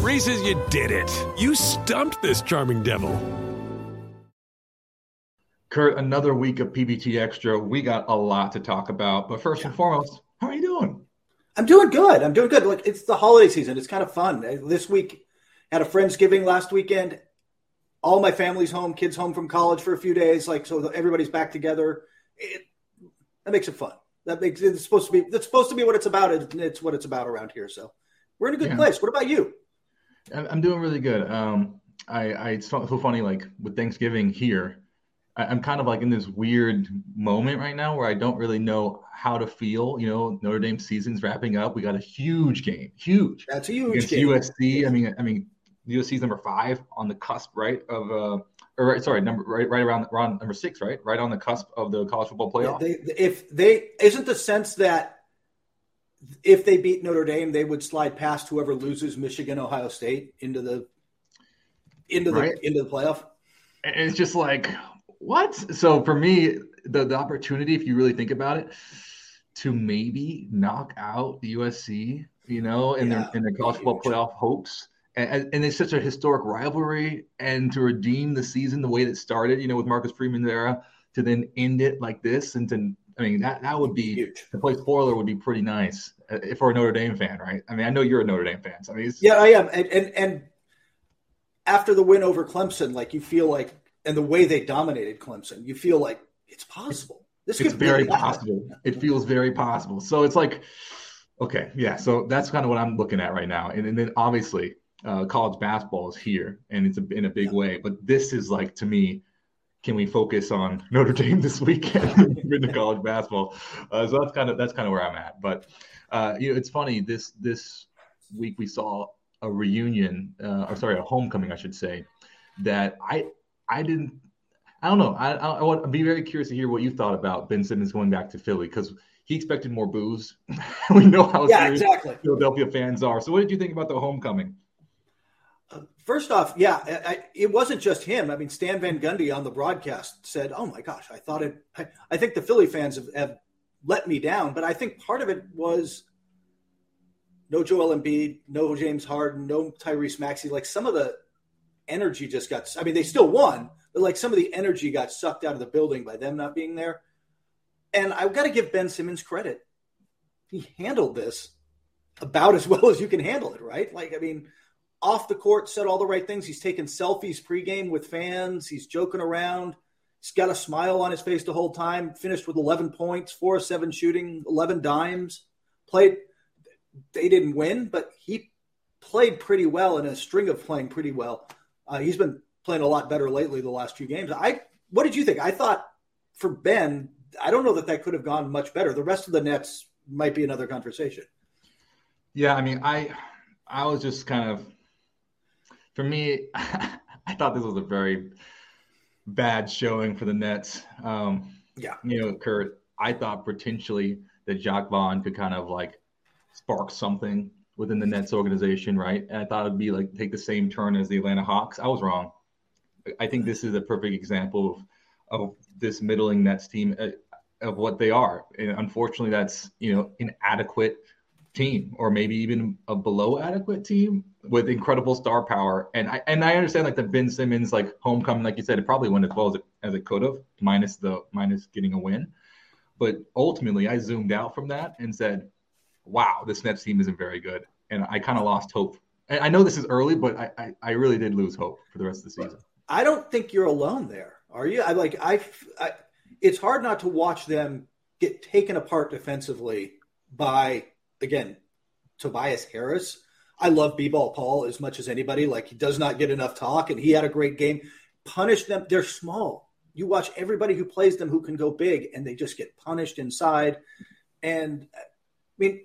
Reese's, you did it. You stumped this charming devil. Kurt, another week of PBT Extra. We got a lot to talk about, but first and foremost, how are you doing? I'm doing good. Look, it's the holiday season. It's kind of fun. This week, had a Friendsgiving last weekend. All my family's home, kids home from college for a few days, like so everybody's back together. That makes it fun. That's supposed to be what it's about, and it's what it's about around here. So we're in a good place. What about you? I'm doing really good. It's so funny, like with Thanksgiving here, I'm kind of like in this weird moment right now where I don't really know how to feel. You know, Notre Dame season's wrapping up. We got a huge game. Huge. That's a huge game. USC. Yeah. I mean. USC's number 5 on the cusp, right? Around number 6, right? Right on the cusp of the college football playoff. Isn't the sense that if they beat Notre Dame, they would slide past whoever loses Michigan, Ohio State into the playoff? And it's just like, what? So for me, the opportunity, if you really think about it, to maybe knock out the USC, you know, in their college football playoff hopes. And it's such a historic rivalry, and to redeem the season the way that started, you know, with Marcus Freeman's era, to then end it like this, and to, I mean, that would be huge. To play spoiler would be pretty nice for a Notre Dame fan, right? I mean, I know you're a Notre Dame fan. So I mean, I am. And after the win over Clemson, like you feel like, and the way they dominated Clemson, you feel like it's possible. It's very possible. It feels very possible. So it's like, okay, yeah. So that's kind of what I'm looking at right now, and then obviously. College basketball is here, and it's in a big way. But this is like, to me, can we focus on Notre Dame this weekend in the college basketball? So that's kind of where I'm at. But you know, it's funny. This week we saw a reunion, a homecoming, I should say, that I didn't. I don't know. I want to be very curious to hear what you thought about Ben Simmons going back to Philly, because he expected more boos. We know how serious Philadelphia fans are. So what did you think about the homecoming? First off, it wasn't just him. I mean, Stan Van Gundy on the broadcast said, oh, my gosh, I think the Philly fans have let me down. But I think part of it was no Joel Embiid, no James Harden, no Tyrese Maxey. Like, some of the energy just got – I mean, they still won, but, like, some of the energy got sucked out of the building by them not being there. And I've got to give Ben Simmons credit. He handled this about as well as you can handle it, right? Like, I mean – off the court, said all the right things. He's taking selfies pregame with fans. He's joking around. He's got a smile on his face the whole time. Finished with 11 points, 4-7 shooting, 11 dimes. Played. They didn't win, but he played pretty well in a string of playing pretty well. He's been playing a lot better lately the last few games. What did you think? I thought for Ben, I don't know that could have gone much better. The rest of the Nets might be another conversation. Yeah, I mean, I was just kind of... For me, I thought this was a very bad showing for the Nets. You know, Kurt, I thought potentially that Jacques Vaughn could kind of like spark something within the Nets organization, right? And I thought it'd be like take the same turn as the Atlanta Hawks. I was wrong. I think this is a perfect example of this middling Nets team, of what they are. And unfortunately, that's, you know, inadequate team, or maybe even a below adequate team with incredible star power. And I understand like the Ben Simmons, like homecoming, like you said, it probably went as well as it could have, minus getting a win. But ultimately I zoomed out from that and said, wow, this Nets team isn't very good. And I kind of lost hope. And I know this is early, but I really did lose hope for the rest of the season. I don't think you're alone there. Are you? I it's hard not to watch them get taken apart defensively by, again, Tobias Harris. I love B-Ball Paul as much as anybody. Like, he does not get enough talk, and he had a great game. Punish them. They're small. You watch everybody who plays them who can go big, and they just get punished inside. And, I mean,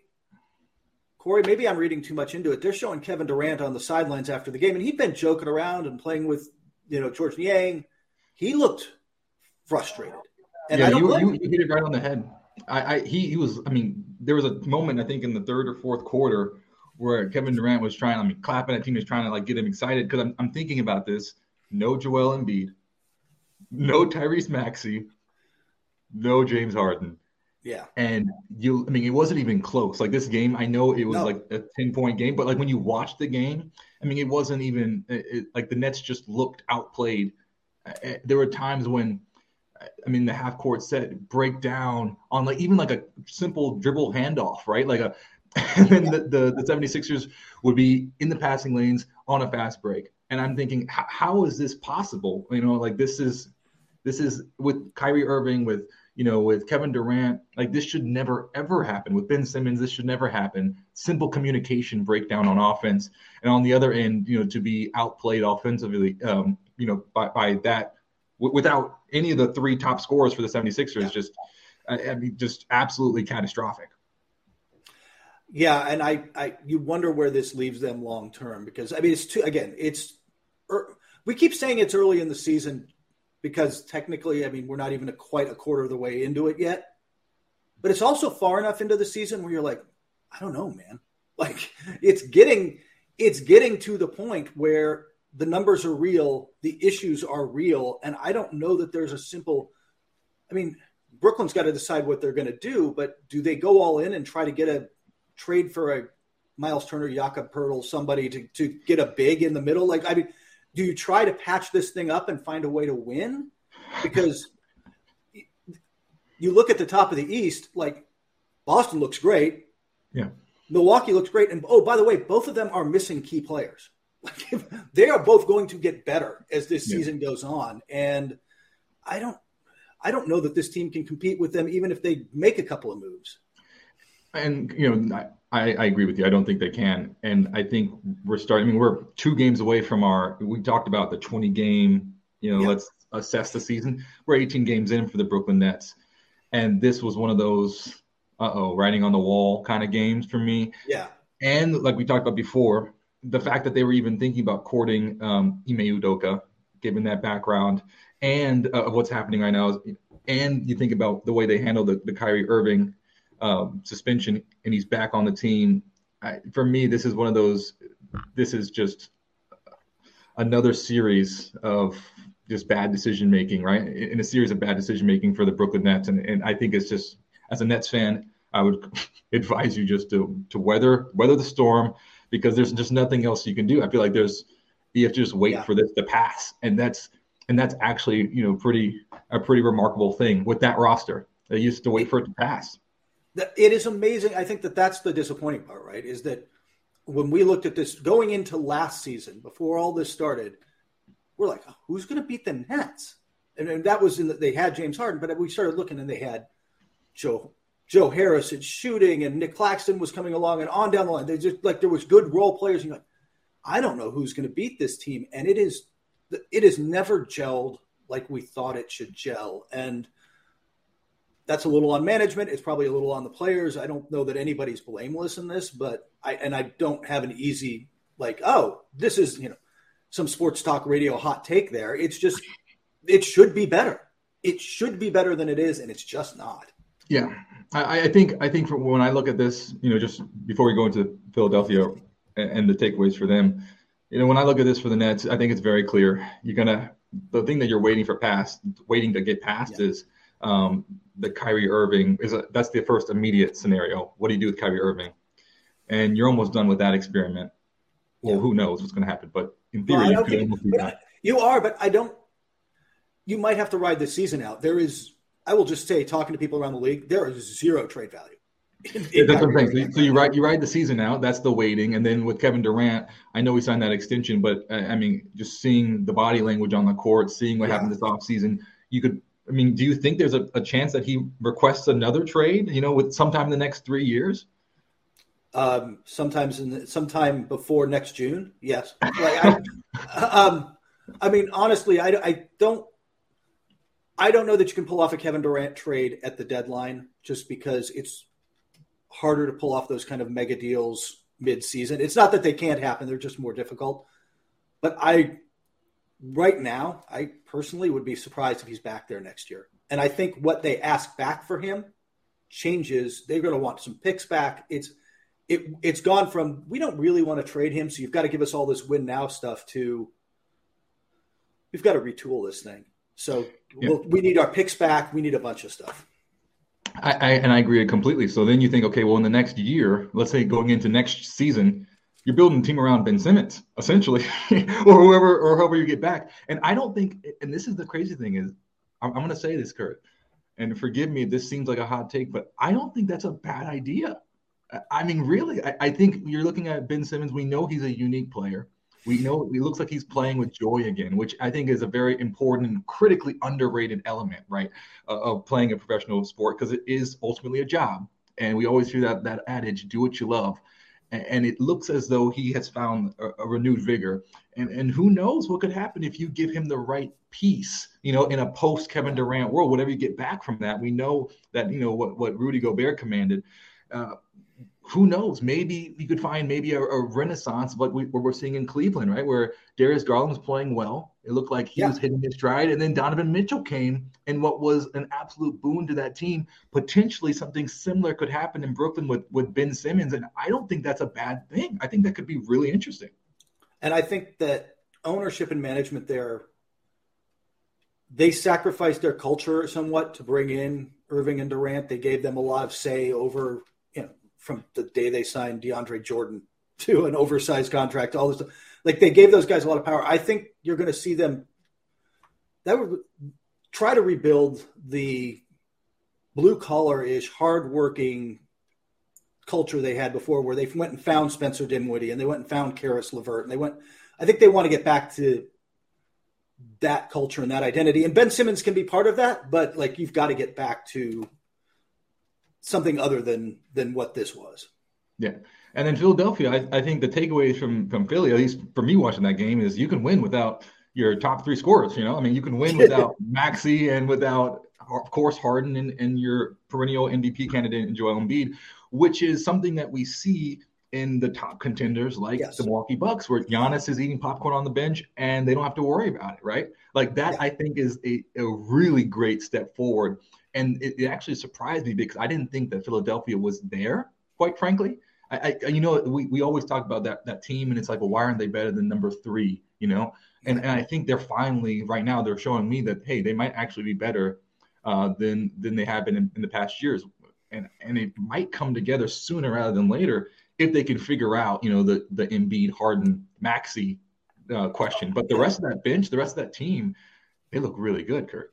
Corey, maybe I'm reading too much into it. They're showing Kevin Durant on the sidelines after the game, and he'd been joking around and playing with you know, George Niang, he looked frustrated. And yeah, you hit it right on the head. He was, there was a moment, I think, in the third or fourth quarter where Kevin Durant was clapping at teammates, trying to get him excited. Because I'm thinking about this. No Joel Embiid, no Tyrese Maxey, no James Harden. Yeah. And it wasn't even close. Like, this game, I know it was a 10-point game, but when you watched the game, it wasn't even the Nets just looked outplayed. There were times when, the half court set break down on even a simple dribble handoff, right? And then the 76ers would be in the passing lanes on a fast break. And I'm thinking, how is this possible? This is with Kyrie Irving, with Kevin Durant, this should never, ever happen. With Ben Simmons, this should never happen. Simple communication breakdown on offense. And on the other end, to be outplayed offensively, by that, without any of the three top scorers for the 76ers, just absolutely catastrophic. Yeah, and you wonder where this leaves them long term, because we keep saying it's early in the season because technically, we're not even quite a quarter of the way into it yet, but it's also far enough into the season where you're like, I don't know, man. It's getting to the point where the numbers are real, the issues are real, and I don't know that there's a simple. Brooklyn's got to decide what they're going to do, but do they go all in and try to get a trade for a Miles Turner, Jakob Poeltl, somebody to get a big in the middle? Do you try to patch this thing up and find a way to win? Because you look at the top of the East, Boston looks great. Yeah. Milwaukee looks great. And, oh, by the way, both of them are missing key players. They are both going to get better as this season goes on. And I don't know that this team can compete with them, even if they make a couple of moves. And, I agree with you. I don't think they can. And I think we're 2 games away from we talked about the 20 game, let's assess the season. We're 18 games in for the Brooklyn Nets. And this was one of those, writing on the wall kind of games for me. Yeah. And like we talked about before, the fact that they were even thinking about courting Ime Udoka, given that background and of what's happening right now. And you think about the way they handled the Kyrie Irving suspension, and he's back on the team. For me, this is one of those. This is just another series of just bad decision making, right? In a series of bad decision making for the Brooklyn Nets, and I think it's just, as a Nets fan, I would advise you just to weather the storm, because there's just nothing else you can do. I feel like you have to just wait for this to pass, and that's actually a pretty remarkable thing with that roster. They used to wait for it to pass. It is amazing. I think that's the disappointing part, right? Is that when we looked at this going into last season, before all this started, we're like, who's going to beat the Nets? And that was they had James Harden, but we started looking and they had Joe Harris at shooting, and Nick Claxton was coming along, and on down the line. They just there was good role players. And I don't know who's going to beat this team. And it is never gelled like we thought it should gel. And that's a little on management. It's probably a little on the players. I don't know that anybody's blameless in this, but I don't have an easy this is, some sports talk radio hot take there. It's just, it should be better. It should be better than it is, and it's just not. Yeah, I think when I look at this, just before we go into Philadelphia and the takeaways for them, when I look at this for the Nets, I think it's very clear. The thing that you're waiting to get past is. The Kyrie Irving that's the first immediate scenario. What do you do with Kyrie Irving? And you're almost done with that experiment. Well, who knows what's going to happen? But in theory, you might have to ride this season out. I will just say, talking to people around the league, there is zero trade value. That's what I'm saying. So you ride the season out. That's the waiting. And then with Kevin Durant, I know he signed that extension, but just seeing the body language on the court, seeing what happened this offseason, you could. Do you think there's a chance that he requests another trade, with sometime in the next 3 years? Sometime before next June. Yes. Honestly, I don't know that you can pull off a Kevin Durant trade at the deadline, just because it's harder to pull off those kind of mega deals mid season. It's not that they can't happen. They're just more difficult, but right now, I personally would be surprised if he's back there next year. And I think what they ask back for him changes. They're going to want some picks back. It's gone from, we don't really want to trade him, so you've got to give us all this win now stuff to, we've got to retool this thing. So we need our picks back. We need a bunch of stuff. I agree completely. So then you think, okay, well, in the next year, let's say going into next season, you're building a team around Ben Simmons, essentially, or whoever you get back. And I don't think, and this is the crazy thing is, I'm going to say this, Kurt, and forgive me if this seems like a hot take, but I don't think that's a bad idea. I mean, really, I think you're looking at Ben Simmons. We know he's a unique player. We know it looks like he's playing with joy again, which I think is a very important and critically underrated element, right, of playing a professional sport, because it is ultimately a job. And we always hear that adage, do what you love. And it looks as though he has found a renewed vigor. And who knows what could happen if you give him the right piece, you know, in a post-Kevin Durant world, whatever you get back from that. We know that, you know, what Rudy Gobert commanded. Who knows? Maybe you could find a renaissance of what we're seeing in Cleveland, right, where Darius Garland was playing well. It looked like he was hitting his stride. And then Donovan Mitchell came, and what was an absolute boon to that team, potentially something similar could happen in Brooklyn with Ben Simmons. And I don't think that's a bad thing. I think that could be really interesting. And I think that ownership and management there, they sacrificed their culture somewhat to bring in Irving and Durant. They gave them a lot of say over – from the day they signed DeAndre Jordan to an oversized contract, all this stuff. Like, they gave those guys a lot of power. I think you're going to see them that would try to rebuild the blue collar ish, hardworking culture they had before, where they went and found Spencer Dinwiddie and they went and found Karis LeVert. And I think they want to get back to that culture and that identity. And Ben Simmons can be part of that, but like, you've got to get back to something other than what this was. Yeah. And then Philadelphia, I think the takeaways from Philly, at least for me watching that game, is you can win without your top three scorers. You know, I mean, you can win without Maxey and without, of course, Harden and your perennial MVP candidate, Joel Embiid, which is something that we see in the top contenders like the Milwaukee Bucks, where Giannis is eating popcorn on the bench and they don't have to worry about it, right? Like that, I think, is a really great step forward. And it actually surprised me, because I didn't think that Philadelphia was there, quite frankly. I you know, we always talk about that team, and it's like, well, why aren't they better than number three, you know? And I think they're finally, right now, they're showing me that, hey, they might actually be better than they have been in the past years. And it might come together sooner rather than later if they can figure out, you know, the Embiid, Harden, Maxey question. But the rest of that bench, the rest of that team, they look really good, Kurt.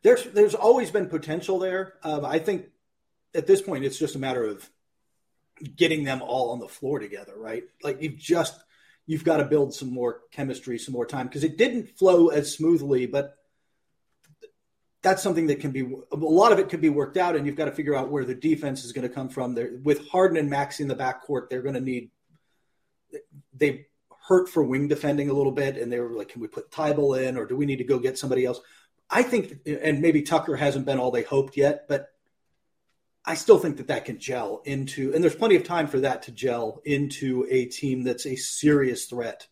There's always been potential there. I think at this point, it's just a matter of getting them all on the floor together, right? Like, you've got to build some more chemistry, some more time, because it didn't flow as smoothly, but that's something that can be, a lot of it can be worked out, and you've got to figure out where the defense is going to come from. With Harden and Maxey in the backcourt, they're going to need, they hurt for wing defending a little bit, and they were like, can we put Tybal in, or do we need to go get somebody else? I think, and maybe Tucker hasn't been all they hoped yet, but I still think that can gel into, and there's plenty of time for that to gel into a team that's a serious threat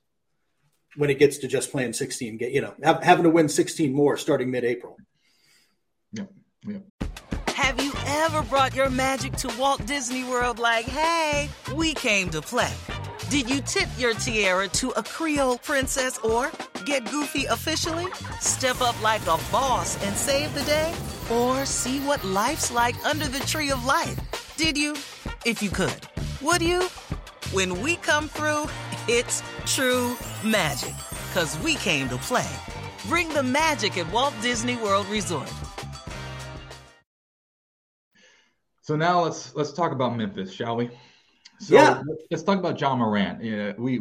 when it gets to just playing 16 games, you know, having to win 16 more starting mid-April. Yeah. Have you ever brought your magic to Walt Disney World like, hey, we came to play? Did you tip your tiara to a Creole princess or get goofy officially? Step up like a boss and save the day? Or see what life's like under the tree of life? Did you? If you could. Would you? When we come through, it's true magic. 'Cause we came to play. Bring the magic at Walt Disney World Resort. So now let's talk about Memphis, shall we? So let's talk about John Morant. Yeah, we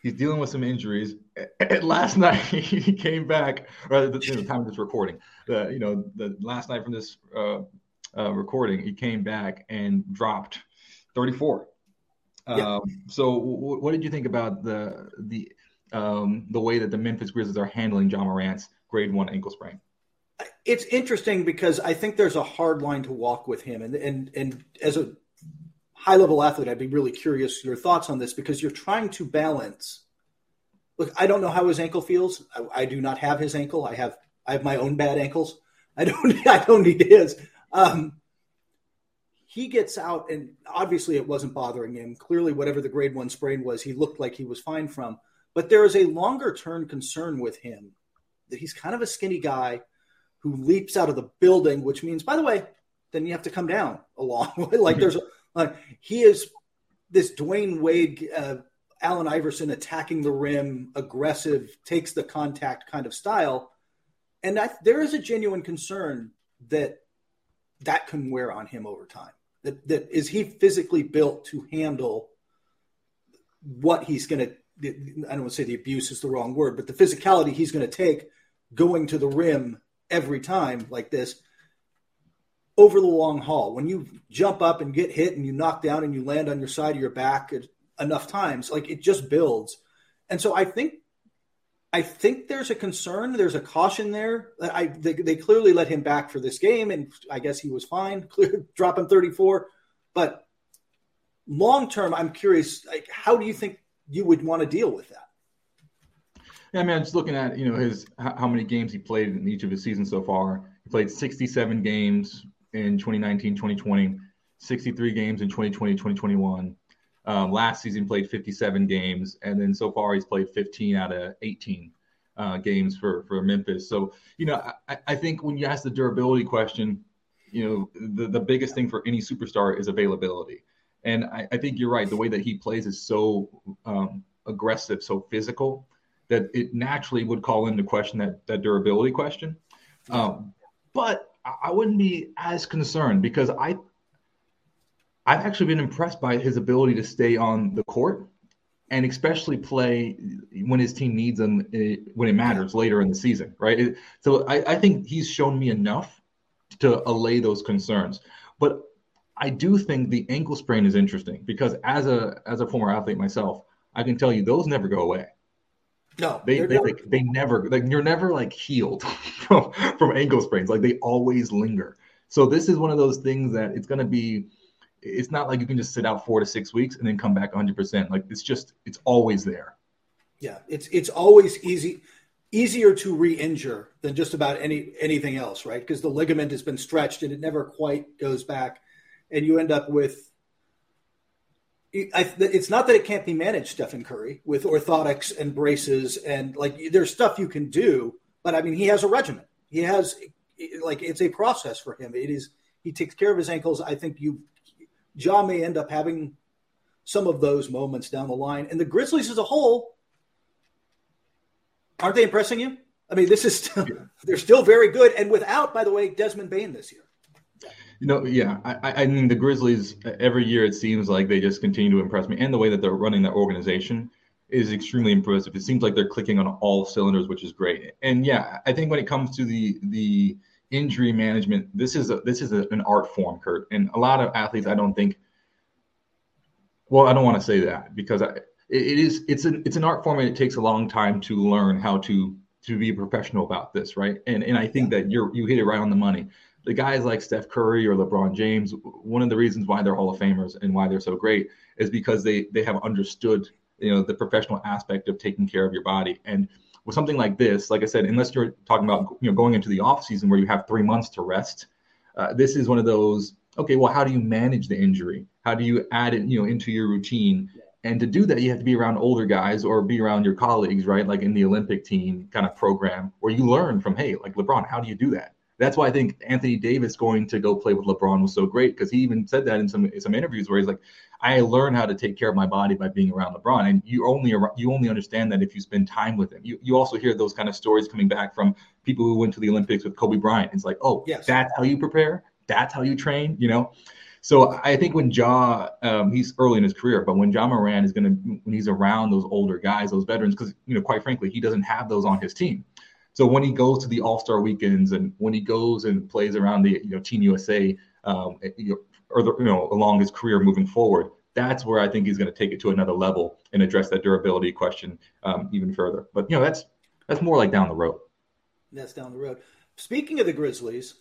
he's dealing with some injuries. And last night he came back, or at the time of this recording, the last night from this recording, he came back and dropped 34. So what did you think about the way that the Memphis Grizzlies are handling John Morant's grade 1 ankle sprain? It's interesting, because I think there's a hard line to walk with him, and as a high-level athlete, I'd be really curious your thoughts on this, because you're trying to balance Look, I don't know how his ankle feels. I do not have his ankle. I have my own bad ankles. I don't need his. He gets out, and obviously it wasn't bothering him. Clearly, whatever the grade 1 sprain was, he looked like he was fine from. But there is a longer-term concern with him that he's kind of a skinny guy who leaps out of the building, which means, by the way, then you have to come down a long way. Like there's, like he is this Dwayne Wade, Allen Iverson attacking the rim, aggressive, takes the contact kind of style, and there is a genuine concern that can wear on him over time. That is he physically built to handle what he's going to, I don't want to say the abuse is the wrong word, but the physicality he's going to take going to the rim every time like this over the long haul. When you jump up and get hit and you knock down and you land on your side of your back enough times, like it just builds. And so I think there's a concern. There's a caution there. They clearly let him back for this game, and I guess he was fine, dropping 34. But long-term, I'm curious, like, how do you think you would want to deal with that? Yeah, I mean, I'm just looking at, his how many games he played in each of his seasons so far. He played 67 games in 2019, 2020, 63 games in 2020, 2021. Last season played 57 games, and then so far he's played 15 out of 18 games for Memphis. So, I think when you ask the durability question, the biggest thing for any superstar is availability. And I think you're right. The way that he plays is so aggressive, so physical, that it naturally would call into question that durability question. But I wouldn't be as concerned because I've actually been impressed by his ability to stay on the court and especially play when his team needs him, when it matters later in the season, right? So I think he's shown me enough to allay those concerns. But I do think the ankle sprain is interesting because as a former athlete myself, I can tell you those never go away. No, they never, like you're never like healed from ankle sprains. Like they always linger. So this is one of those things that it's not like you can just sit out 4 to 6 weeks and then come back 100%. Like it's always there. Yeah. It's always easier to re-injure than just about anything else. Right. Cause the ligament has been stretched and it never quite goes back. And you end up with, it's not that it can't be managed, Stephen Curry, with orthotics and braces and like there's stuff you can do, but I mean, he has a regimen. He has like, it's a process for him. He takes care of his ankles. I think Ja may end up having some of those moments down the line. And the Grizzlies as a whole, aren't they impressing you? I mean, this is still, they're still very good. And without, by the way, Desmond Bane this year. I mean, the Grizzlies, every year it seems like they just continue to impress me. And the way that they're running their organization is extremely impressive. It seems like they're clicking on all cylinders, which is great. And, yeah, I think when it comes to the injury management, this is an art form, Kurt. And a lot of athletes, I don't think – well, I don't want to say that because it's an art form and it takes a long time to learn how to be professional about this, right? And I think that you hit it right on the money. The guys like Steph Curry or LeBron James, one of the reasons why they're Hall of Famers and why they're so great is because they have understood, the professional aspect of taking care of your body. And with something like this, like I said, unless you're talking about, going into the off season where you have 3 months to rest, this is one of those, okay, well, how do you manage the injury? How do you add it, into your routine? And to do that, you have to be around older guys or be around your colleagues, right? Like in the Olympic team kind of program where you learn from, hey, like LeBron, how do you do that? That's why I think Anthony Davis going to go play with LeBron was so great because he even said that in some interviews where he's like, I learned how to take care of my body by being around LeBron. And you only understand that if you spend time with him. You also hear those kind of stories coming back from people who went to the Olympics with Kobe Bryant. It's like, oh, yes. That's how you prepare. That's how you train, So I think when he's early in his career, but when John Morant when he's around those older guys, those veterans, because, quite frankly, he doesn't have those on his team. So when he goes to the All-Star weekends and when he goes and plays around the Team USA along his career moving forward, that's where I think he's going to take it to another level and address that durability question even further. But, that's more like down the road. That's down the road. Speaking of the Grizzlies,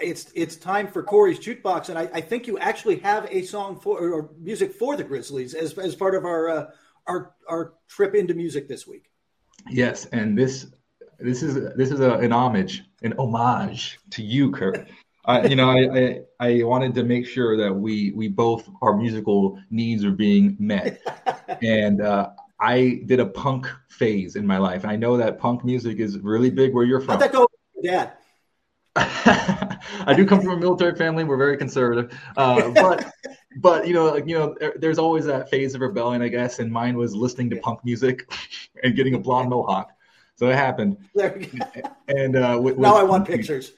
it's time for Corey's Jukebox, and I think you actually have a song or music for the Grizzlies as part of our trip into music this week. Yes, and this is an homage to you, Kurt. I wanted to make sure that we both, our musical needs are being met. And I did a punk phase in my life. I know that punk music is really big where you're from. How'd that go with your dad? I do come from a military family. We're very conservative. But there's always that phase of rebellion, I guess. And mine was listening to punk music and getting a blonde mohawk. So it happened. There we go. And now I want pictures.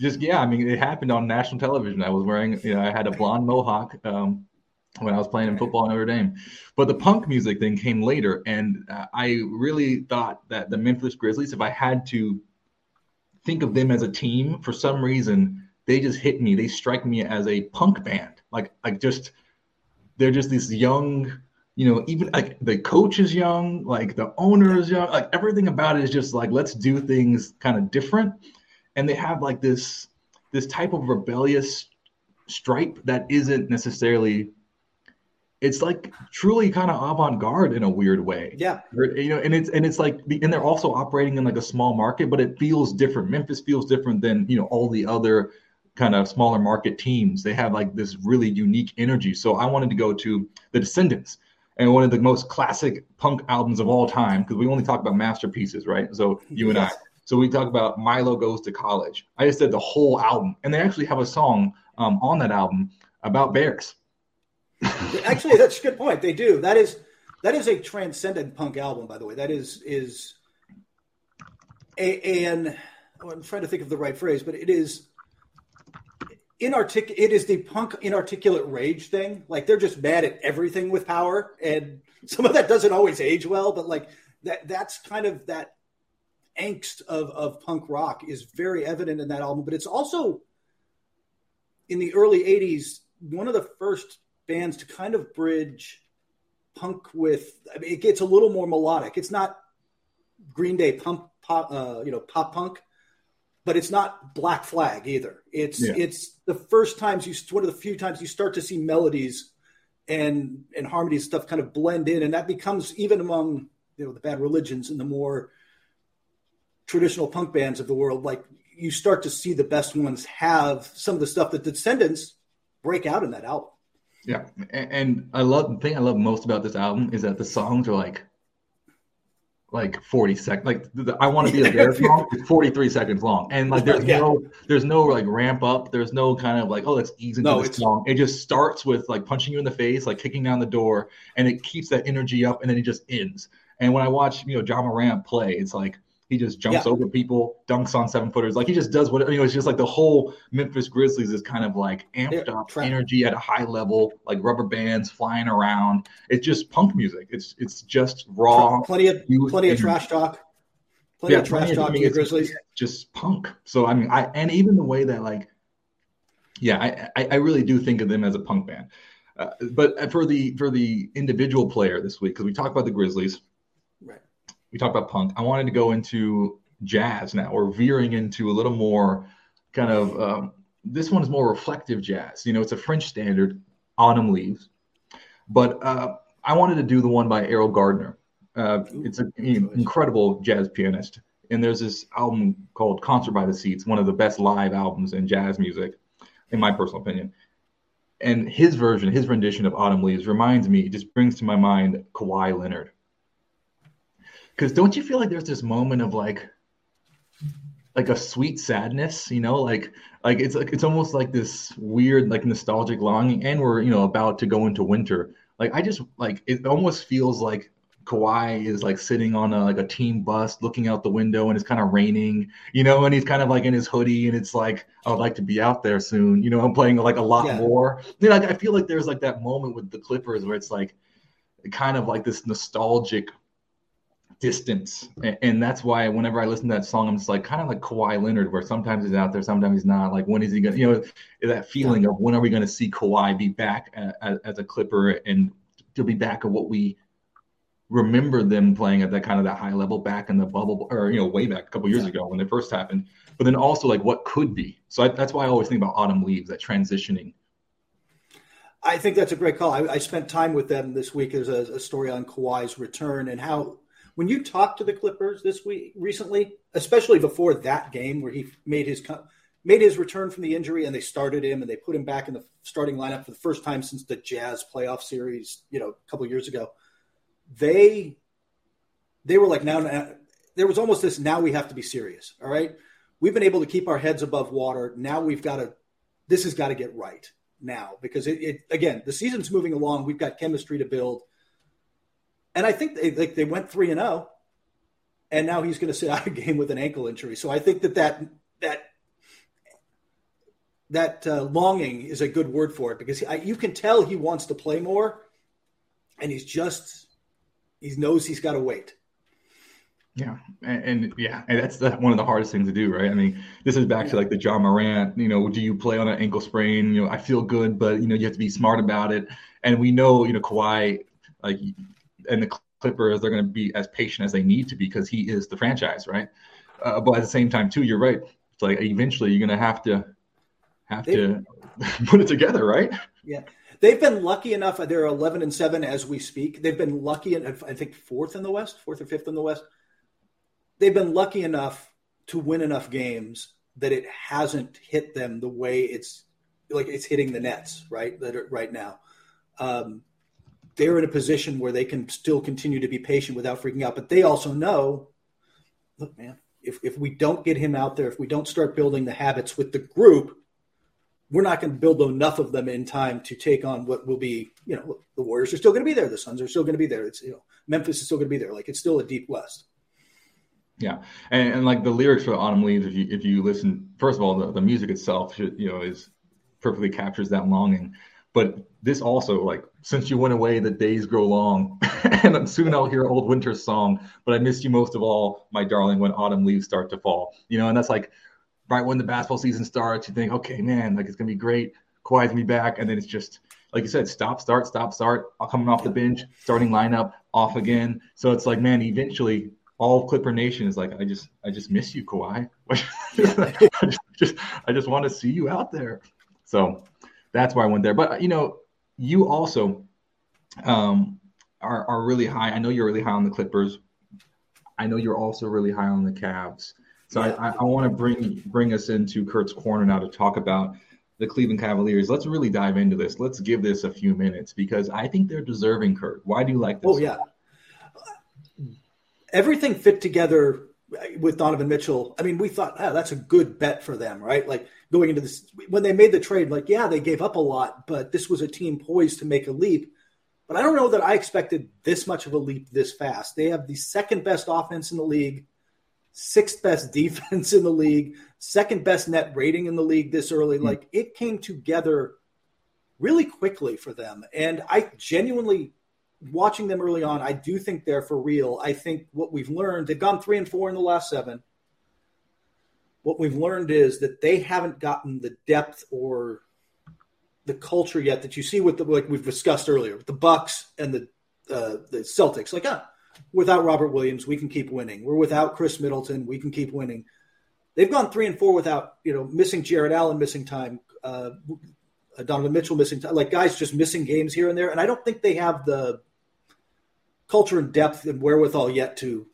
Just it happened on national television. I was wearing, I had a blonde mohawk when I was playing in football at Notre Dame. But the punk music thing came later, and I really thought that the Memphis Grizzlies, if I had to think of them as a team, for some reason they just hit me. They strike me as a punk band, like they're just this young. Even like the coach is young, like the owner is young, like everything about it is just like, let's do things kind of different. And they have like this type of rebellious stripe that isn't necessarily, it's like truly kind of avant-garde in a weird way. Yeah. And it's like, and they're also operating in like a small market, but it feels different. Memphis feels different than, all the other kind of smaller market teams. They have like this really unique energy. So I wanted to go to the Descendants. And one of the most classic punk albums of all time, because we only talk about masterpieces, right? So you and I. So we talk about Milo Goes to College. I just said the whole album. And they actually have a song on that album about bears. Actually, that's a good point. They do. That is a transcendent punk album, by the way. That I'm trying to think of the right phrase, but it is it is the punk inarticulate rage thing. Like they're just mad at everything with power, and some of that doesn't always age well. But like that's kind of that angst of punk rock is very evident in that album. But it's also in the early '80s one of the first bands to kind of bridge punk with. I mean, it gets a little more melodic. It's not Green Day pop punk. But it's not Black Flag either. It's the first times one of the few times you start to see melodies and harmonies and stuff kind of blend in, and that becomes even among the Bad Religions and the more traditional punk bands of the world. Like you start to see the best ones have some of the stuff that the Descendants break out in that album. Yeah, and the thing I love most about this album is that the songs are like. 40 seconds, like I want to be a bear song is 43 seconds long, and like there's no like ramp up, there's no kind of like, oh, let's ease into this song. It just starts with like punching you in the face, like kicking down the door, and it keeps that energy up, and then it just ends. And when I watch John Morant play, it's like he just jumps over people, dunks on 7-footers, like he just does what it's just like the whole Memphis Grizzlies is kind of like amped up energy at a high level, like rubber bands flying around. It's just punk music. It's just raw. Plenty of trash talk. Plenty of trash talk to the Grizzlies. Just punk. So even the way that I really do think of them as a punk band. But for the individual player this week, because we talked about the Grizzlies. We talked about punk. I wanted to go into jazz now. We're veering into a little more kind of this one is more reflective jazz. It's a French standard, Autumn Leaves. But I wanted to do the one by Errol Garner. It's an incredible jazz pianist. And there's this album called Concert by the Sea. It's one of the best live albums in jazz music, in my personal opinion. And his rendition of Autumn Leaves brings to my mind Kawhi Leonard. Because don't you feel like there's this moment of like a sweet sadness, like it's like it's almost like this weird like nostalgic longing, and we're about to go into winter. Like I just like it almost feels like Kawhi is like sitting on a team bus, looking out the window, and it's kind of raining, and he's kind of like in his hoodie, and it's like I would like to be out there soon, I'm playing like a lot more. Like I feel like there's like that moment with the Clippers where it's like kind of like this nostalgic distance, and that's why whenever I listen to that song, I'm just like kind of like Kawhi Leonard, where sometimes he's out there, sometimes he's not. Like when is he gonna, that feeling of when are we gonna see Kawhi be back as a Clipper and to be back at what we remember them playing at that kind of that high level back in the bubble, or way back a couple years ago when it first happened. But then also like what could be. So that's why I always think about Autumn Leaves, that transitioning. I think that's a great call. I spent time with them this week. There's a story on Kawhi's return and how. when you talk to the Clippers this week, recently, especially before that game where he made his return from the injury and they started him and they put him back in the starting lineup for the first time since the Jazz playoff series, a couple of years ago, they were like, now there was almost this, now we have to be serious. All right. We've been able to keep our heads above water. Now we've got to, this has got to get right now, because it again, the season's moving along. We've got chemistry to build. And I think they went 3-0, and now he's going to sit out a game with an ankle injury. So I think that longing is a good word for it, because you can tell he wants to play more, and he knows he's got to wait. Yeah. And that's one of the hardest things to do, right? I mean, this is back to like the John Morant, do you play on an ankle sprain? I feel good, but you have to be smart about it. And we know, Kawhi, like, and the Clippers, they're going to be as patient as they need to be because he is the franchise, right? But at the same time, too, you're right. It's like eventually you're going to have to put it together, right? Yeah, they've been lucky enough. They're 11-7 as we speak. They've been lucky, and I think fourth or fifth in the West. They've been lucky enough to win enough games that it hasn't hit them the way it's hitting the Nets right right now. They're in a position where they can still continue to be patient without freaking out. But they also know, look, man, if we don't get him out there, if we don't start building the habits with the group, we're not going to build enough of them in time to take on what will be, the Warriors are still going to be there. The Suns are still going to be there. It's, Memphis is still going to be there. Like, it's still a deep West. Yeah. And like the lyrics for Autumn Leaves, if you listen, first of all, the music itself, is perfectly captures that longing. But this also, like, since you went away, the days grow long, and soon I'll hear old winter's song. But I miss you most of all, my darling, when autumn leaves start to fall. And that's like right when the basketball season starts. You think, okay, man, like it's gonna be great. Kawhi's gonna be back, and then it's just like you said, stop, start. I'm coming off the bench, starting lineup, off again. So it's like, man, eventually, all Clipper Nation is like, I just miss you, Kawhi. I just want to see you out there. So. That's why I went there. But, you also are really high. I know you're really high on the Clippers. I know you're also really high on the Cavs. So yeah. I want to bring us into Kurt's Corner now to talk about the Cleveland Cavaliers. Let's really dive into this. Let's give this a few minutes because I think they're deserving, Kurt. Why do you like this? Oh, yeah. Everything fit together with Donovan Mitchell. I mean, we thought, that's a good bet for them, right? Like going into this, when they made the trade, like, yeah, they gave up a lot, but this was a team poised to make a leap. But I don't know that I expected this much of a leap this fast. They have the second best offense in the league, sixth best defense in the league, second best net rating in the league this early. Mm-hmm. Like it came together really quickly for them. And I genuinely, watching them early on, I do think they're for real. I think what we've learned, they've gone 3-4 in the last 7. What we've learned is that they haven't gotten the depth or the culture yet that you see with the, like we've discussed earlier, with the Bucks and the Celtics. Like, without Robert Williams, we can keep winning. We're without Chris Middleton, we can keep winning. They've gone 3-4 without, missing Jared Allen, missing time, Donovan Mitchell missing time, like guys just missing games here and there. And I don't think they have the culture and depth and wherewithal yet to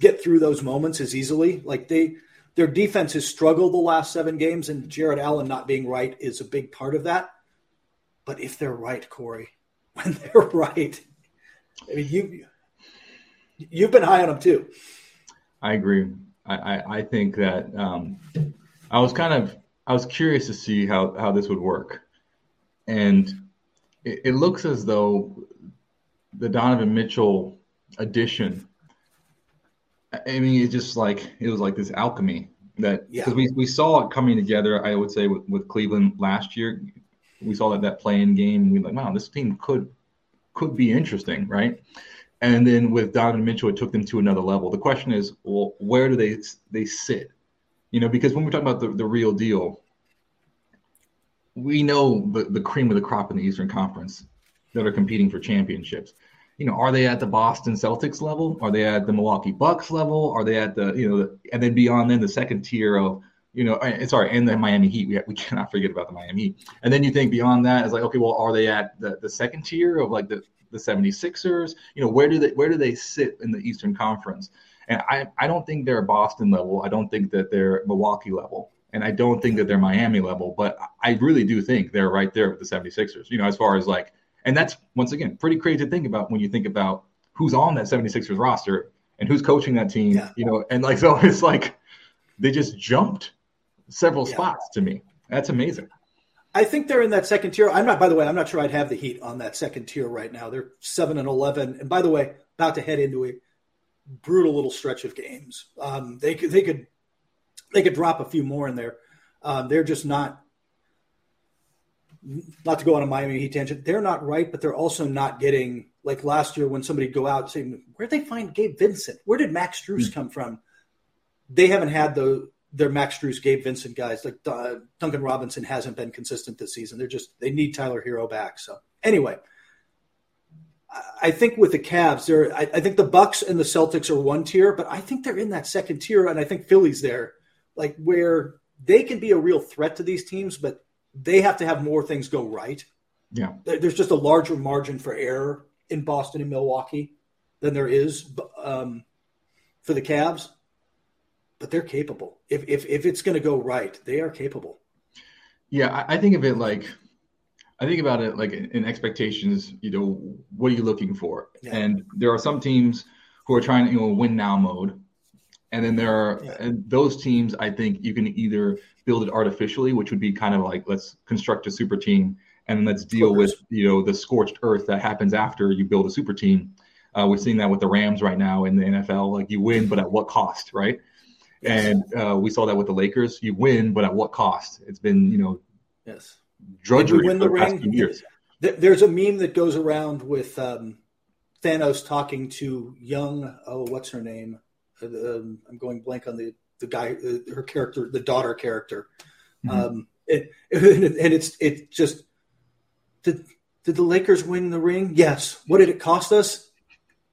get through those moments as easily. Like their defense has struggled the last 7 games, and Jared Allen not being right is a big part of that. But if they're right, Corey, when they're right, I mean, you've been high on them too. I agree. I think that I was curious to see how this would work. And it looks as though the Donovan Mitchell addition, I mean, it's just like it was like this alchemy that because we saw it coming together. I would say with Cleveland last year, we saw that play-in game. And we were like, wow, this team could be interesting, right? And then with Donovan Mitchell, it took them to another level. The question is, well, where do they sit? Because when we're talking about the real deal, we know the cream of the crop in the Eastern Conference that are competing for championships. Are they at the Boston Celtics level? Are they at the Milwaukee Bucks level? Are they at and then beyond then the second tier of, and the Miami Heat. We cannot forget about the Miami Heat. And then you think beyond that, it's like, okay, well, are they at the second tier of like the the 76ers? You know, where do they sit in the Eastern Conference? And I don't think they're Boston level. I don't think that they're Milwaukee level. And I don't think that they're Miami level. But I really do think they're right there with the 76ers, you know, as far as like – and that's, once again, pretty crazy to think about when you think about who's on that 76ers roster and who's coaching that team, yeah. You know. And, like, so it's like they just jumped several spots to me. That's amazing. I think they're in that second tier. I'm not sure I'd have the Heat on that second tier right now. They're 7-11. And by the way, about to head into a brutal little stretch of games. They could drop a few more in there. They're just not to go on a Miami Heat tangent. They're not right, but they're also not getting, like last year when somebody go out and say, where'd they find Gabe Vincent? Where did Max Strus come from? They haven't had their Max Strus, Gabe Vincent guys. Like Duncan Robinson hasn't been consistent this season. They need Tyler Hero back. So anyway, I think with the Cavs, I think the Bucks and the Celtics are one tier, but I think they're in that second tier, and I think Philly's there, like where they can be a real threat to these teams, but they have to have more things go right. Yeah, there's just a larger margin for error in Boston and Milwaukee than there is for the Cavs. But they're capable. If it's going to go right, they are capable. Yeah, I think about it like in expectations. You know, what are you looking for? Yeah. And there are some teams who are trying to, you know, win now mode, and then there are and those teams. I think you can either build it artificially, which would be kind of like, let's construct a super team and let's deal with, you know, the scorched earth that happens after you build a super team. We're seeing that with the Rams right now in the NFL. Like, you win, but at what cost, right? And we saw that with the Lakers. You win, but at what cost? It's been, you know, drudgery for the past few years. There's a meme that goes around with Thanos talking to young, what's her name? I'm going blank on the guy, her character, the daughter character. And it's just, did the Lakers win the ring? Yes. What did it cost us?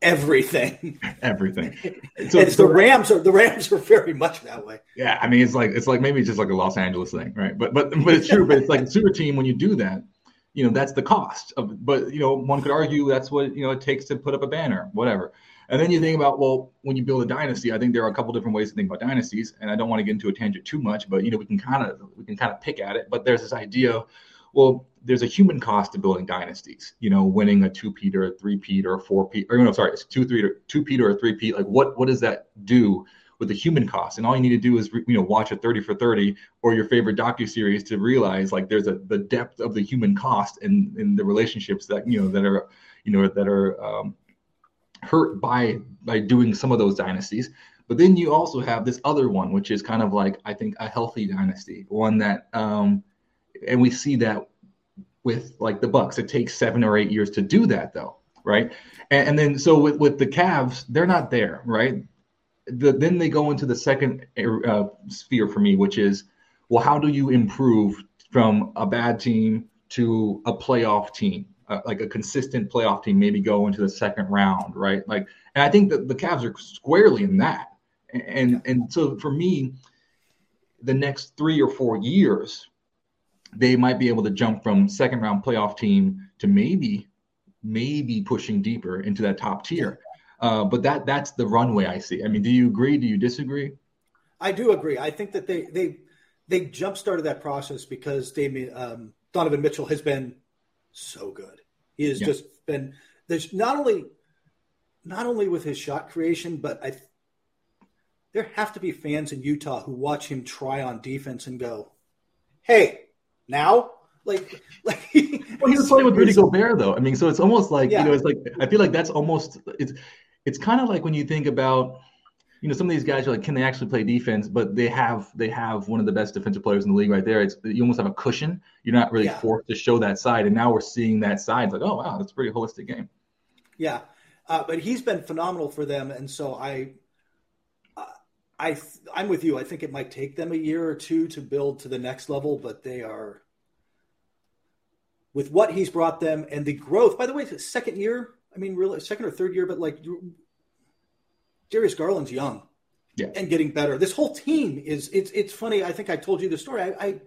Everything. So it's the Rams are very much that way. Yeah, I mean, it's like maybe it's just like a Los Angeles thing, right? But it's true. But it's like a super team. When you do that, you know, that's the cost of. But, you know, one could argue that's what, you know, it takes to put up a banner, whatever. And then you think about, well, when you build a dynasty, I think there are a couple different ways to think about dynasties. And I don't want to get into a tangent too much, but, you know, we can kind of pick at it. But there's this idea, well, there's a human cost to building dynasties, you know, winning a two-peat or a three-peat or a four-peat, or, you know, sorry, it's two-peat or a three-peat. Like, what does that do with the human cost? And all you need to do is, you know, watch a 30 for 30 or your favorite docuseries to realize, like, there's the depth of the human cost in the relationships that, you know, that are hurt by doing some of those dynasties. But then you also have this other one, which is kind of like, I think, a healthy dynasty, one that, and we see that with, like, the Bucks. It takes 7 or 8 years to do that, though, right? And then so with the Cavs, they're not there, right? Then they go into the second sphere for me, which is, well, how do you improve from a bad team to a playoff team, like a consistent playoff team, maybe go into the second round, right? Like, and I think that the Cavs are squarely in that. And so for me, the next 3 or 4 years, they might be able to jump from second round playoff team to maybe pushing deeper into that top tier. But that's the runway I see. I mean, do you agree? Do you disagree? I do agree. I think that they jump-started that process because Donovan Mitchell has been so good. He has just been – there's not only with his shot creation, but there have to be fans in Utah who watch him try on defense and go, hey – now, like he was playing with Rudy Gobert, though. I mean, so it's almost like, you know, it's like, I feel like that's almost, it's kind of like when you think about, you know, some of these guys are like, can they actually play defense? But they have one of the best defensive players in the league right there. It's, you almost have a cushion. You're not really forced to show that side. And now we're seeing that side. It's like, oh, wow, that's a pretty holistic game. Yeah. But he's been phenomenal for them. And so I'm with you. I think it might take them a year or two to build to the next level, but they are, with what he's brought them and the growth. By the way, it's his second year. I mean, really, second or third year, but like Darius Garland's young and getting better. This whole team is. It's funny. I think I told you the story. I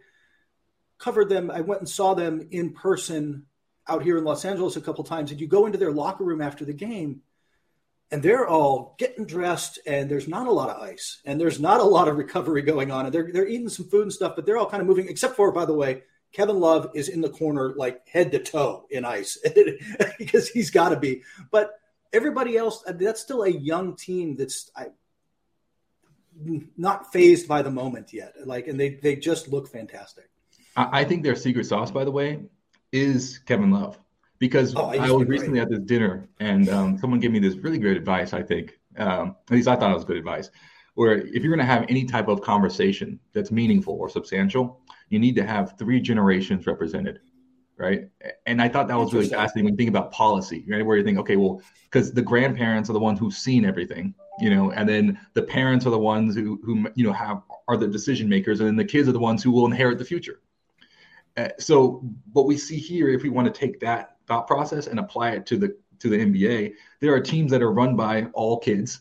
covered them. I went and saw them in person. out here in Los Angeles a couple times, and you go into their locker room after the game, and they're all getting dressed, and there's not a lot of ice, and there's not a lot of recovery going on, and they're eating some food and stuff, but they're all kind of moving, except for, by the way, Kevin Love is in the corner like head to toe in ice because he's got to be. But everybody else, I mean, that's still a young team that's not fazed by the moment yet. Like, and they just look fantastic. I think their secret sauce, by the way, is Kevin Love. Because I was recently at this dinner, and someone gave me this really great advice, I think. At least I thought it was good advice. Where if you're going to have any type of conversation that's meaningful or substantial, you need to have three generations represented, right? And I thought that was really fascinating when you think about policy, right? Where you think, okay, well, because the grandparents are the ones who've seen everything, you know, and then the parents are the ones who you know, are the decision makers, and then the kids are the ones who will inherit the future. So what we see here, if we want to take that thought process and apply it to the NBA, there are teams that are run by all kids,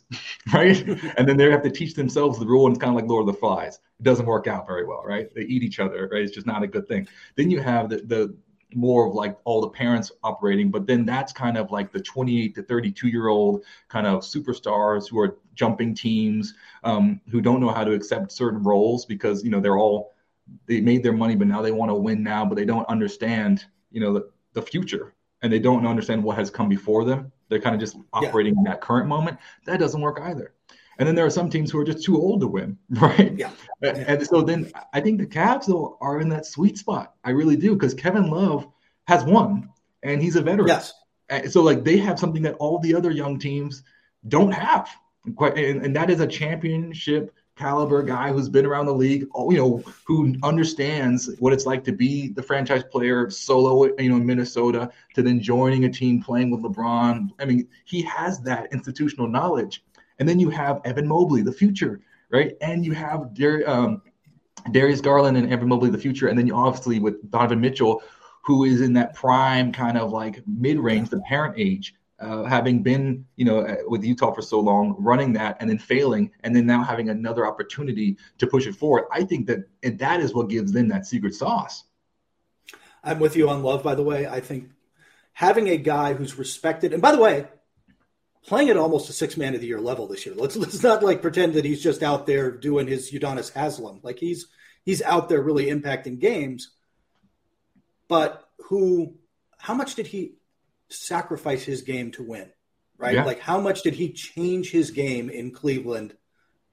right? And then they have to teach themselves the rule, and it's kind of like Lord of the Flies. It doesn't work out very well, right? They eat each other, right? It's just not a good thing. Then you have the more of like all the parents operating, but then that's kind of like the 28 to 32-year-old kind of superstars who are jumping teams, who don't know how to accept certain roles because, you know, they made their money, but now they want to win now, but they don't understand, you know, the future. And they don't understand what has come before them. They're kind of just operating in that current moment. That doesn't work either. And then there are some teams who are just too old to win, right? Yeah. And so then I think the Cavs, though, are in that sweet spot. I really do, because Kevin Love has won, and he's a veteran. Yes. And so, like, they have something that all the other young teams don't have. And that is a championship caliber guy who's been around the league, you know, who understands what it's like to be the franchise player solo, you know, in Minnesota, to then joining a team, playing with LeBron. I mean, he has that institutional knowledge. And then you have Evan Mobley, the future, right? And you have Darius Garland and Evan Mobley, the future. And then you obviously with Donovan Mitchell, who is in that prime kind of like mid-range, the parent age. Having been, you know, with Utah for so long, running that and then failing, and then now having another opportunity to push it forward. I think that is what gives them that secret sauce. I'm with you on Love, by the way. I think having a guy who's respected, and by the way, playing at almost a six-man of the year level this year. Let's not like pretend that he's just out there doing his Udonis Haslem. Like he's out there really impacting games. But how much did he sacrifice his game to win, right? Yeah. Like how much did he change his game in Cleveland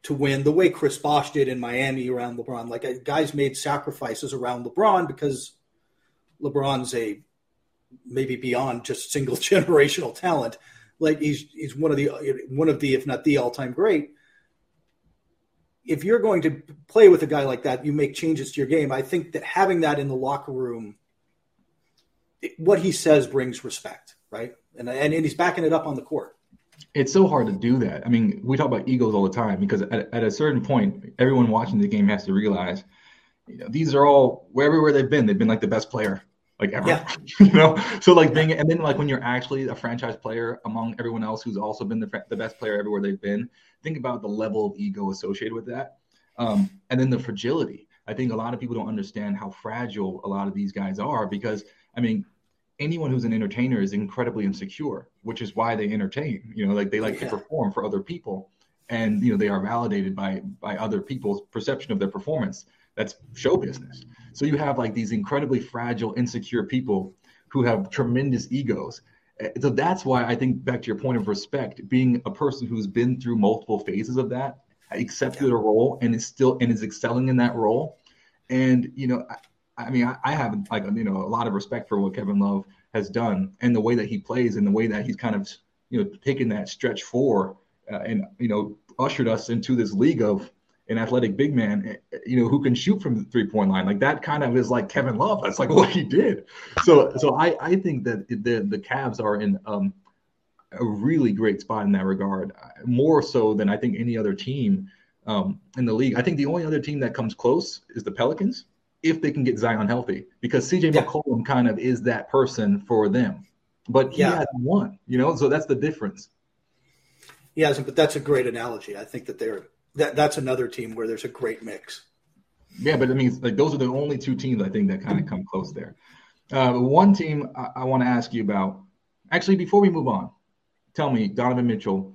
to win the way Chris Bosh did in Miami around LeBron? Like guys made sacrifices around LeBron because LeBron's a maybe beyond just single generational talent. Like he's one of the, if not the all-time great. If you're going to play with a guy like that, you make changes to your game. I think that having that in the locker room, what he says brings respect, right? And he's backing it up on the court. It's so hard to do that. I mean, we talk about egos all the time because at a certain point, everyone watching the game has to realize, you know, these are all everywhere they've been like the best player like ever, you know? So like being, and then like when you're actually a franchise player among everyone else who's also been the best player everywhere they've been, think about the level of ego associated with that. And then the fragility. I think a lot of people don't understand how fragile a lot of these guys are because, I mean, anyone who's an entertainer is incredibly insecure, which is why they entertain, you know, like they like to perform for other people and, you know, they are validated by other people's perception of their performance. That's show business. So you have like these incredibly fragile, insecure people who have tremendous egos. So that's why I think back to your point of respect, being a person who's been through multiple phases of that, accepted a role and is excelling in that role. And, you know, I mean, I have like, you know, a lot of respect for what Kevin Love has done and the way that he plays and the way that he's kind of, you know, taken that stretch four and, you know, ushered us into this league of an athletic big man, you know, who can shoot from the 3-point line. Like that kind of is like Kevin Love. That's like what he did. So I think that the Cavs are in a really great spot in that regard, more so than I think any other team in the league. I think the only other team that comes close is the Pelicans, if they can get Zion healthy, because CJ McCollum kind of is that person for them, but he hasn't won, you know, so that's the difference. He hasn't, but that's a great analogy. I think that that's another team where there's a great mix. Yeah. But I mean, like, those are the only two teams I think that kind of come close there. One team I want to ask you about. Actually, before we move on, tell me, Donovan Mitchell,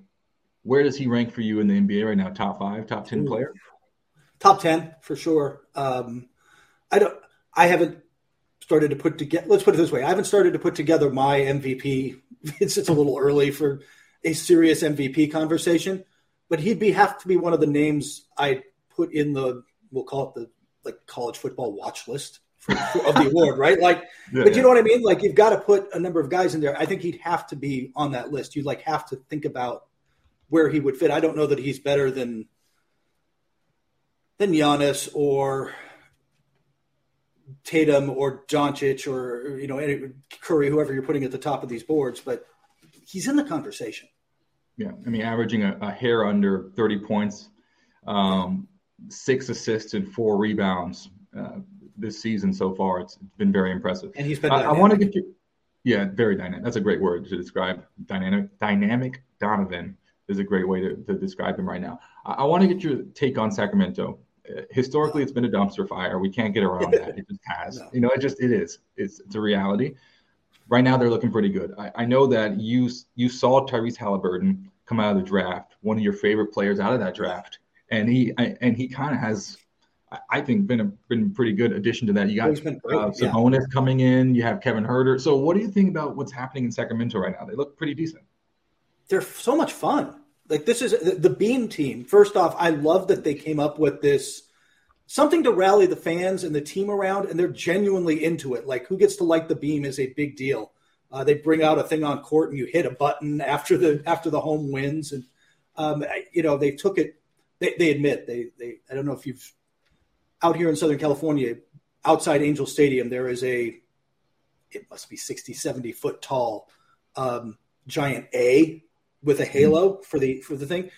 where does he rank for you in the NBA right now? Top 5, top 10 player? Top 10 for sure. I haven't started to put together. Let's put it this way: I haven't started to put together my MVP. It's a little early for a serious MVP conversation, but he'd have to be one of the names I put in the, we'll call it the like college football watch list of the award, right? Like, yeah, but you know what I mean? Like, you've got to put a number of guys in there. I think he'd have to be on that list. You'd like have to think about where he would fit. I don't know that he's better than Giannis or Tatum or Doncic or, you know, Curry, whoever you're putting at the top of these boards, but he's in the conversation. Yeah. I mean, averaging a hair under 30 points, 6 assists and 4 rebounds this season so far. It's been very impressive. And he's been dynamic. I want to get you. Yeah. Very dynamic. That's a great word to describe. Dynamic Donovan is a great way to describe him right now. I want to get your take on Sacramento. Historically, it's been a dumpster fire. We can't get around that. It just has. No. You know, it is. It's a reality. Right now, they're looking pretty good. I know that you saw Tyrese Halliburton come out of the draft, one of your favorite players out of that draft, and he kind of has, I think, been a pretty good addition to that. You got Sabonis coming in. You have Kevin Huerter. So, what do you think about what's happening in Sacramento right now? They look pretty decent. They're so much fun. Like, this is the Beam team. First off, I love that they came up with this something to rally the fans and the team around, and they're genuinely into it. Like, who gets to like the Beam is a big deal. They bring out a thing on court, and you hit a button after the home wins, and you know, they took it. They admit they. I don't know if you've out here in Southern California, outside Angel Stadium, there is it must be 60, 70 foot tall giant A with a halo for the thing.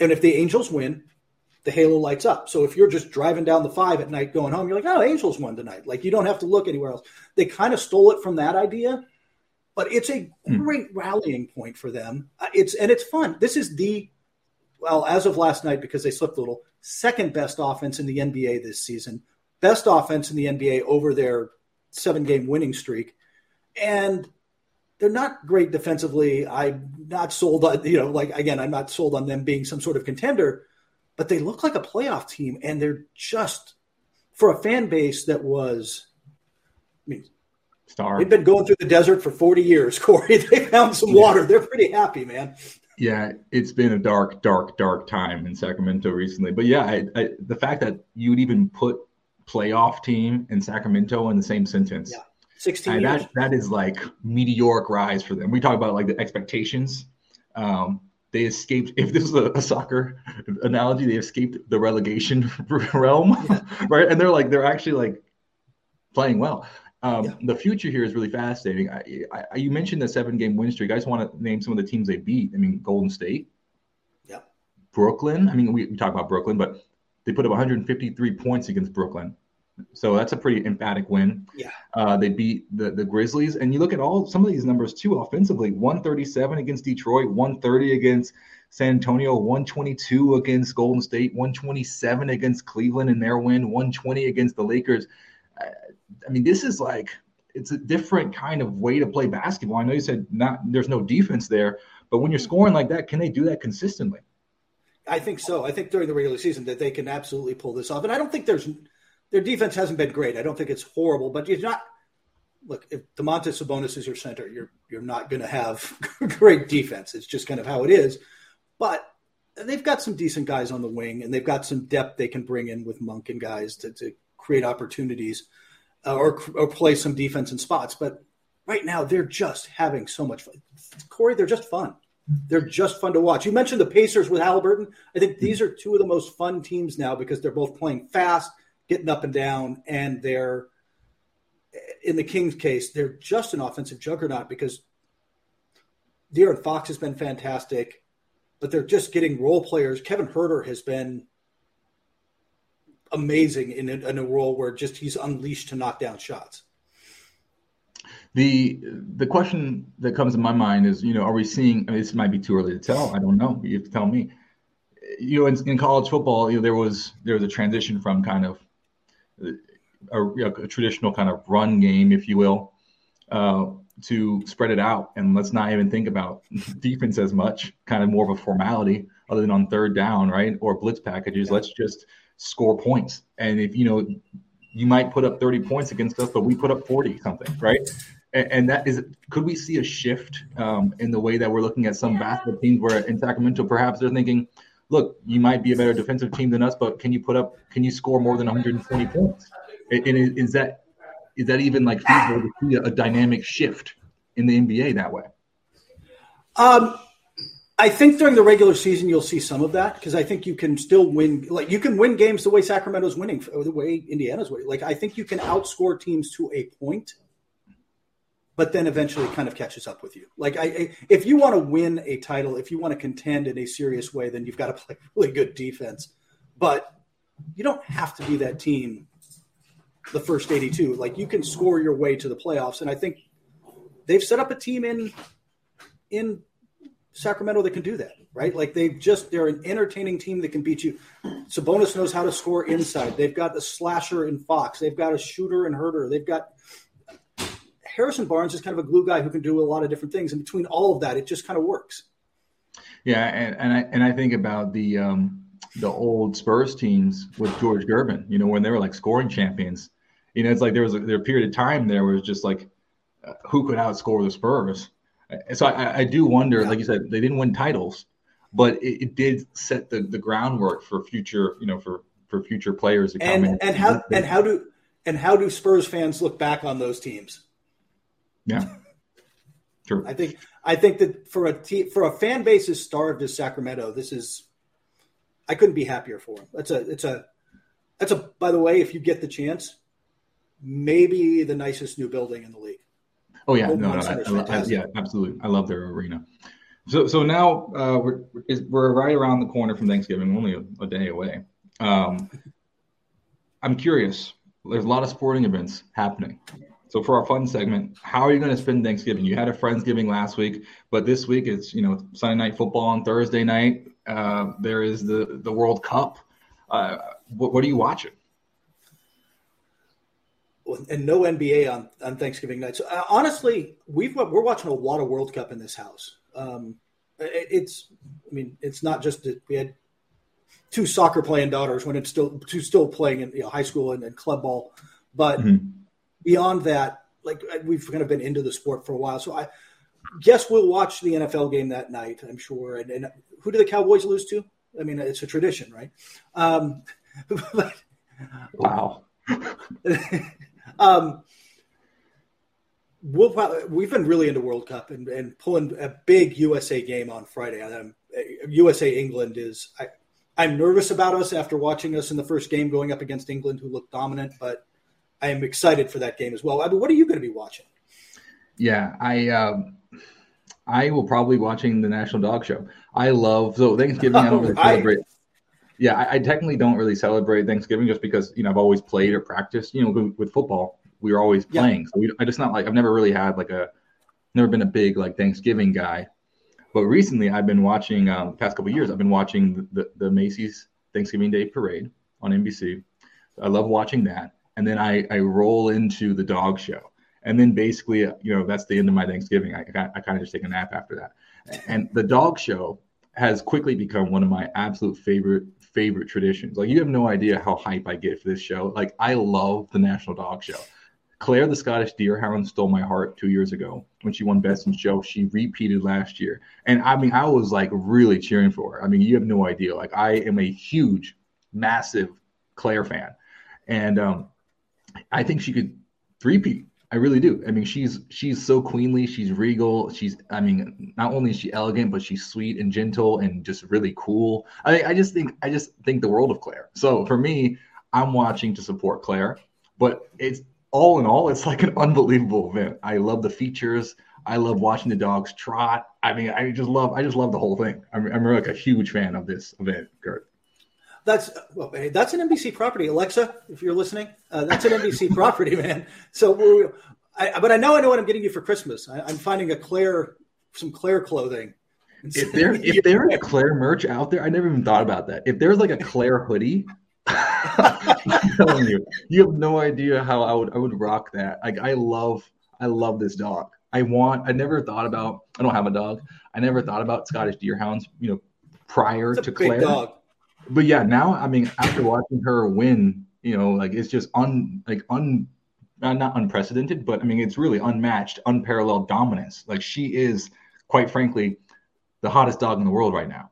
And if the Angels win, the halo lights up. So if you're just driving down the 5 at night going home, you're like, oh, Angels won tonight. Like, you don't have to look anywhere else. They kind of stole it from that idea, but it's a great rallying point for them. It's fun. This is as of last night, because they slipped a little, second best offense in the NBA this season, best offense in the NBA over their 7-game winning streak. And they're not great defensively. I'm not sold on, you know, like, again, I'm not sold on them being some sort of contender, but they look like a playoff team, and they're just, for a fan base that was, I mean, starved. They've been going through the desert for 40 years, Corey. They found some water. They're pretty happy, man. Yeah, it's been a dark, dark, dark time in Sacramento recently. But yeah, the fact that you would even put playoff team and Sacramento in the same sentence. Yeah. 16 years. That is like meteoric rise for them. We talk about like the expectations. They escaped, if this is a soccer analogy, they escaped the relegation realm, right? And they're actually like playing well. The future here is really fascinating. You mentioned the 7-game win streak. I just want to name some of the teams they beat. I mean, Golden State, Brooklyn. I mean, we talk about Brooklyn, but they put up 153 points against Brooklyn. So that's a pretty emphatic win. Yeah, they beat the Grizzlies, and you look at some of these numbers too offensively: 137 against Detroit, 130 against San Antonio, 122 against Golden State, 127 against Cleveland in their win, 120 against the Lakers. I mean, this is like, it's a different kind of way to play basketball. I know you said there's no defense there, but when you're scoring like that, can they do that consistently? I think so. I think during the regular season that they can absolutely pull this off, and I don't think their defense hasn't been great. I don't think it's horrible, but it's not. Look, if Domantas Sabonis is your center, you're not going to have great defense. It's just kind of how it is. But they've got some decent guys on the wing, and they've got some depth they can bring in with Monk and guys to create opportunities or play some defense in spots. But right now, they're just having so much fun. Corey, they're just fun. They're just fun to watch. You mentioned the Pacers with Halliburton. I think these are two of the most fun teams now because they're both playing fast, getting up and down, and they're, in the Kings case, they're just an offensive juggernaut because De'Aaron Fox has been fantastic, but they're just getting role players. Kevin Huerter has been amazing in a role where just he's unleashed to knock down shots. The question that comes to my mind is, you know, are we seeing, I mean, this might be too early to tell. I don't know. You have to tell me. You know, in college football, you know, there was a transition from kind of a traditional kind of run game, if you will, to spread it out. And let's not even think about defense as much, kind of more of a formality other than on third down, right, or blitz packages. Yeah. Let's just score points. And if, you know, you might put up 30 points against us, but we put up 40 something, right? And that is, could we see a shift in the way that we're looking at some basketball teams where in Sacramento, perhaps they're thinking, look, you might be a better defensive team than us, but can you score more than 120 points? And is that even like feasible to see a dynamic shift in the NBA that way? I think during the regular season you'll see some of that, because I think you can still win. Like, you can win games the way Sacramento's winning, or the way Indiana's winning. Like, I think you can outscore teams to a point, but then eventually it kind of catches up with you. Like, if you want to win a title, if you want to contend in a serious way, then you've got to play really good defense. But you don't have to be that team the first 82. Like, you can score your way to the playoffs. And I think they've set up a team in Sacramento that can do that, right? Like, they're an entertaining team that can beat you. Sabonis knows how to score inside. They've got a slasher in Fox. They've got a shooter in Herder. They've got – Harrison Barnes is kind of a glue guy who can do a lot of different things. And between all of that, it just kind of works. Yeah, and I think about the old Spurs teams with George Gervin, you know, when they were like scoring champions. You know, it's like there was a period of time there where it was just like, who could outscore the Spurs? And so I do wonder, yeah. Like you said, they didn't win titles, but it did set the groundwork for future, you know, for future players to come in. And how do Spurs fans look back on those teams? Yeah, true. I think that for a fan base as starved as Sacramento, I couldn't be happier for them. That's a. By the way, if you get the chance, maybe the nicest new building in the league. Oh yeah, yeah, absolutely. I love their arena. So now we're right around the corner from Thanksgiving, only a day away. I'm curious. There's a lot of sporting events happening. So for our fun segment, how are you going to spend Thanksgiving? You had a Friendsgiving last week, but this week it's, you know, Sunday night football on Thursday night. There is the World Cup. What are you watching? And no NBA on Thanksgiving night. So honestly, we're watching a lot of World Cup in this house. It's not just that we had two soccer playing daughters when it's still playing in, you know, high school and club ball, but. Mm-hmm. Beyond that, like, we've kind of been into the sport for a while. So I guess we'll watch the NFL game that night, I'm sure. And who do the Cowboys lose to? I mean, it's a tradition, right? Wow. We've been really into World Cup and pulling a big USA game on Friday. USA-England is – I'm nervous about us after watching us in the first game going up against England, who looked dominant, but – I am excited for that game as well. I mean, what are you going to be watching? Yeah, I will probably be watching the National Dog Show. Thanksgiving, I don't really celebrate. Yeah, I technically don't really celebrate Thanksgiving just because, you know, I've always played or practiced. You know, with football, we were always playing. Yeah. So I've never really had never been a big like Thanksgiving guy. But recently I've been watching, the past couple of years, I've been watching the Macy's Thanksgiving Day Parade on NBC. I love watching that. And then I roll into the dog show. And then basically, you know, that's the end of my Thanksgiving. I kind of just take a nap after that. And the dog show has quickly become one of my absolute favorite traditions. Like, you have no idea how hype I get for this show. Like, I love the National Dog Show. Claire, the Scottish Deerhound, stole my heart 2 years ago when she won Best in Show. She repeated last year. And I mean, I was like really cheering for her. I mean, you have no idea. Like, I am a huge, massive Claire fan. And, I think she could three-peat. I really do. I mean, she's so queenly. She's regal. Not only is she elegant, but she's sweet and gentle and just really cool. I just think the world of Claire. So for me, I'm watching to support Claire. But it's all in all, it's like an unbelievable event. I love the features. I love watching the dogs trot. I mean, I just love the whole thing. I'm like a huge fan of this event, Kurt. That's an NBC property, Alexa. If you're listening, that's an NBC property, man. So, but I know what I'm getting you for Christmas. I'm finding some Claire clothing. If there is a Claire merch out there, I never even thought about that. If there's like a Claire hoodie, I'm telling you, you have no idea how I would rock that. Like, I love. I love this dog. I don't have a dog. I never thought about Scottish Deerhounds, prior to Claire. Dog. But yeah, now, after watching her win, it's just not unprecedented, but it's really unmatched, unparalleled dominance. Like, she is, quite frankly, the hottest dog in the world right now.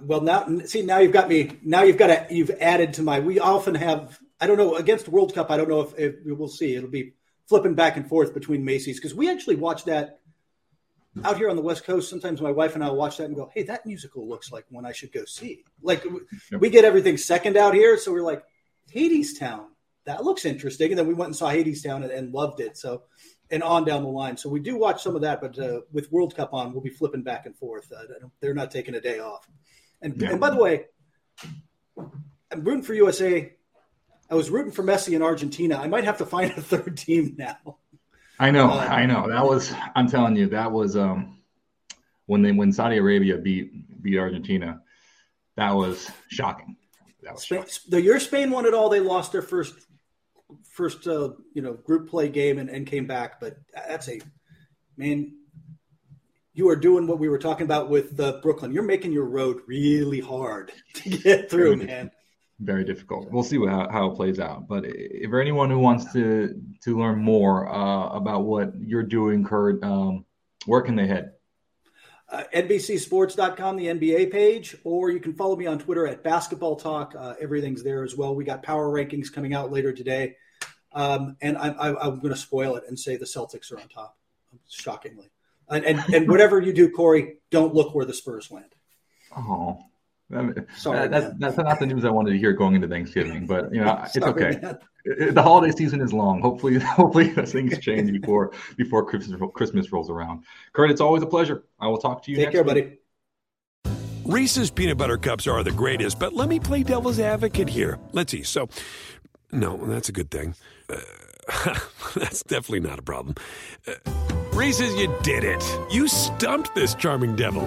Well, now you've got me. Now you've added to my. We often have. I don't know, against World Cup, I don't know if we'll see. It'll be flipping back and forth between Macy's, because we actually watch that out here on the West Coast. Sometimes my wife and I watch that and go, "Hey, that musical looks like one I should go see." Like, we get everything second out here, so we're like, "Hadestown, that looks interesting," and then we went and saw Hadestown and loved it. So, and on down the line, so we do watch some of that. But with World Cup on, we'll be flipping back and forth. They're not taking a day off. And by the way, I'm rooting for USA. I was rooting for Messi in Argentina. I might have to find a third team now. I know. I'm telling you, that was when Saudi Arabia beat Argentina. That was shocking. Shocking. The year Spain won it all, they lost their first group play game and came back. But you are doing what we were talking about with Brooklyn. You're making your road really hard to get through, man. Very difficult. We'll see how it plays out. But if for anyone who wants to learn more about what you're doing, Kurt, where can they head? NBCSports.com, the NBA page, or you can follow me on Twitter at Basketball Talk. Everything's there as well. We got power rankings coming out later today. And I'm going to spoil it and say the Celtics are on top, shockingly. And whatever you do, Corey, don't look where the Spurs land. Oh. Sorry, that's not the news I wanted to hear going into Thanksgiving, but Sorry, it's okay. The holiday season is long. Hopefully things change before Christmas rolls around. Kurt, it's always a pleasure. I will talk to you. Take care, buddy. Reese's peanut butter cups are the greatest, but let me play devil's advocate here. Let's see. So, no, that's a good thing. That's definitely not a problem. Reese's, you did it. You stumped this charming devil.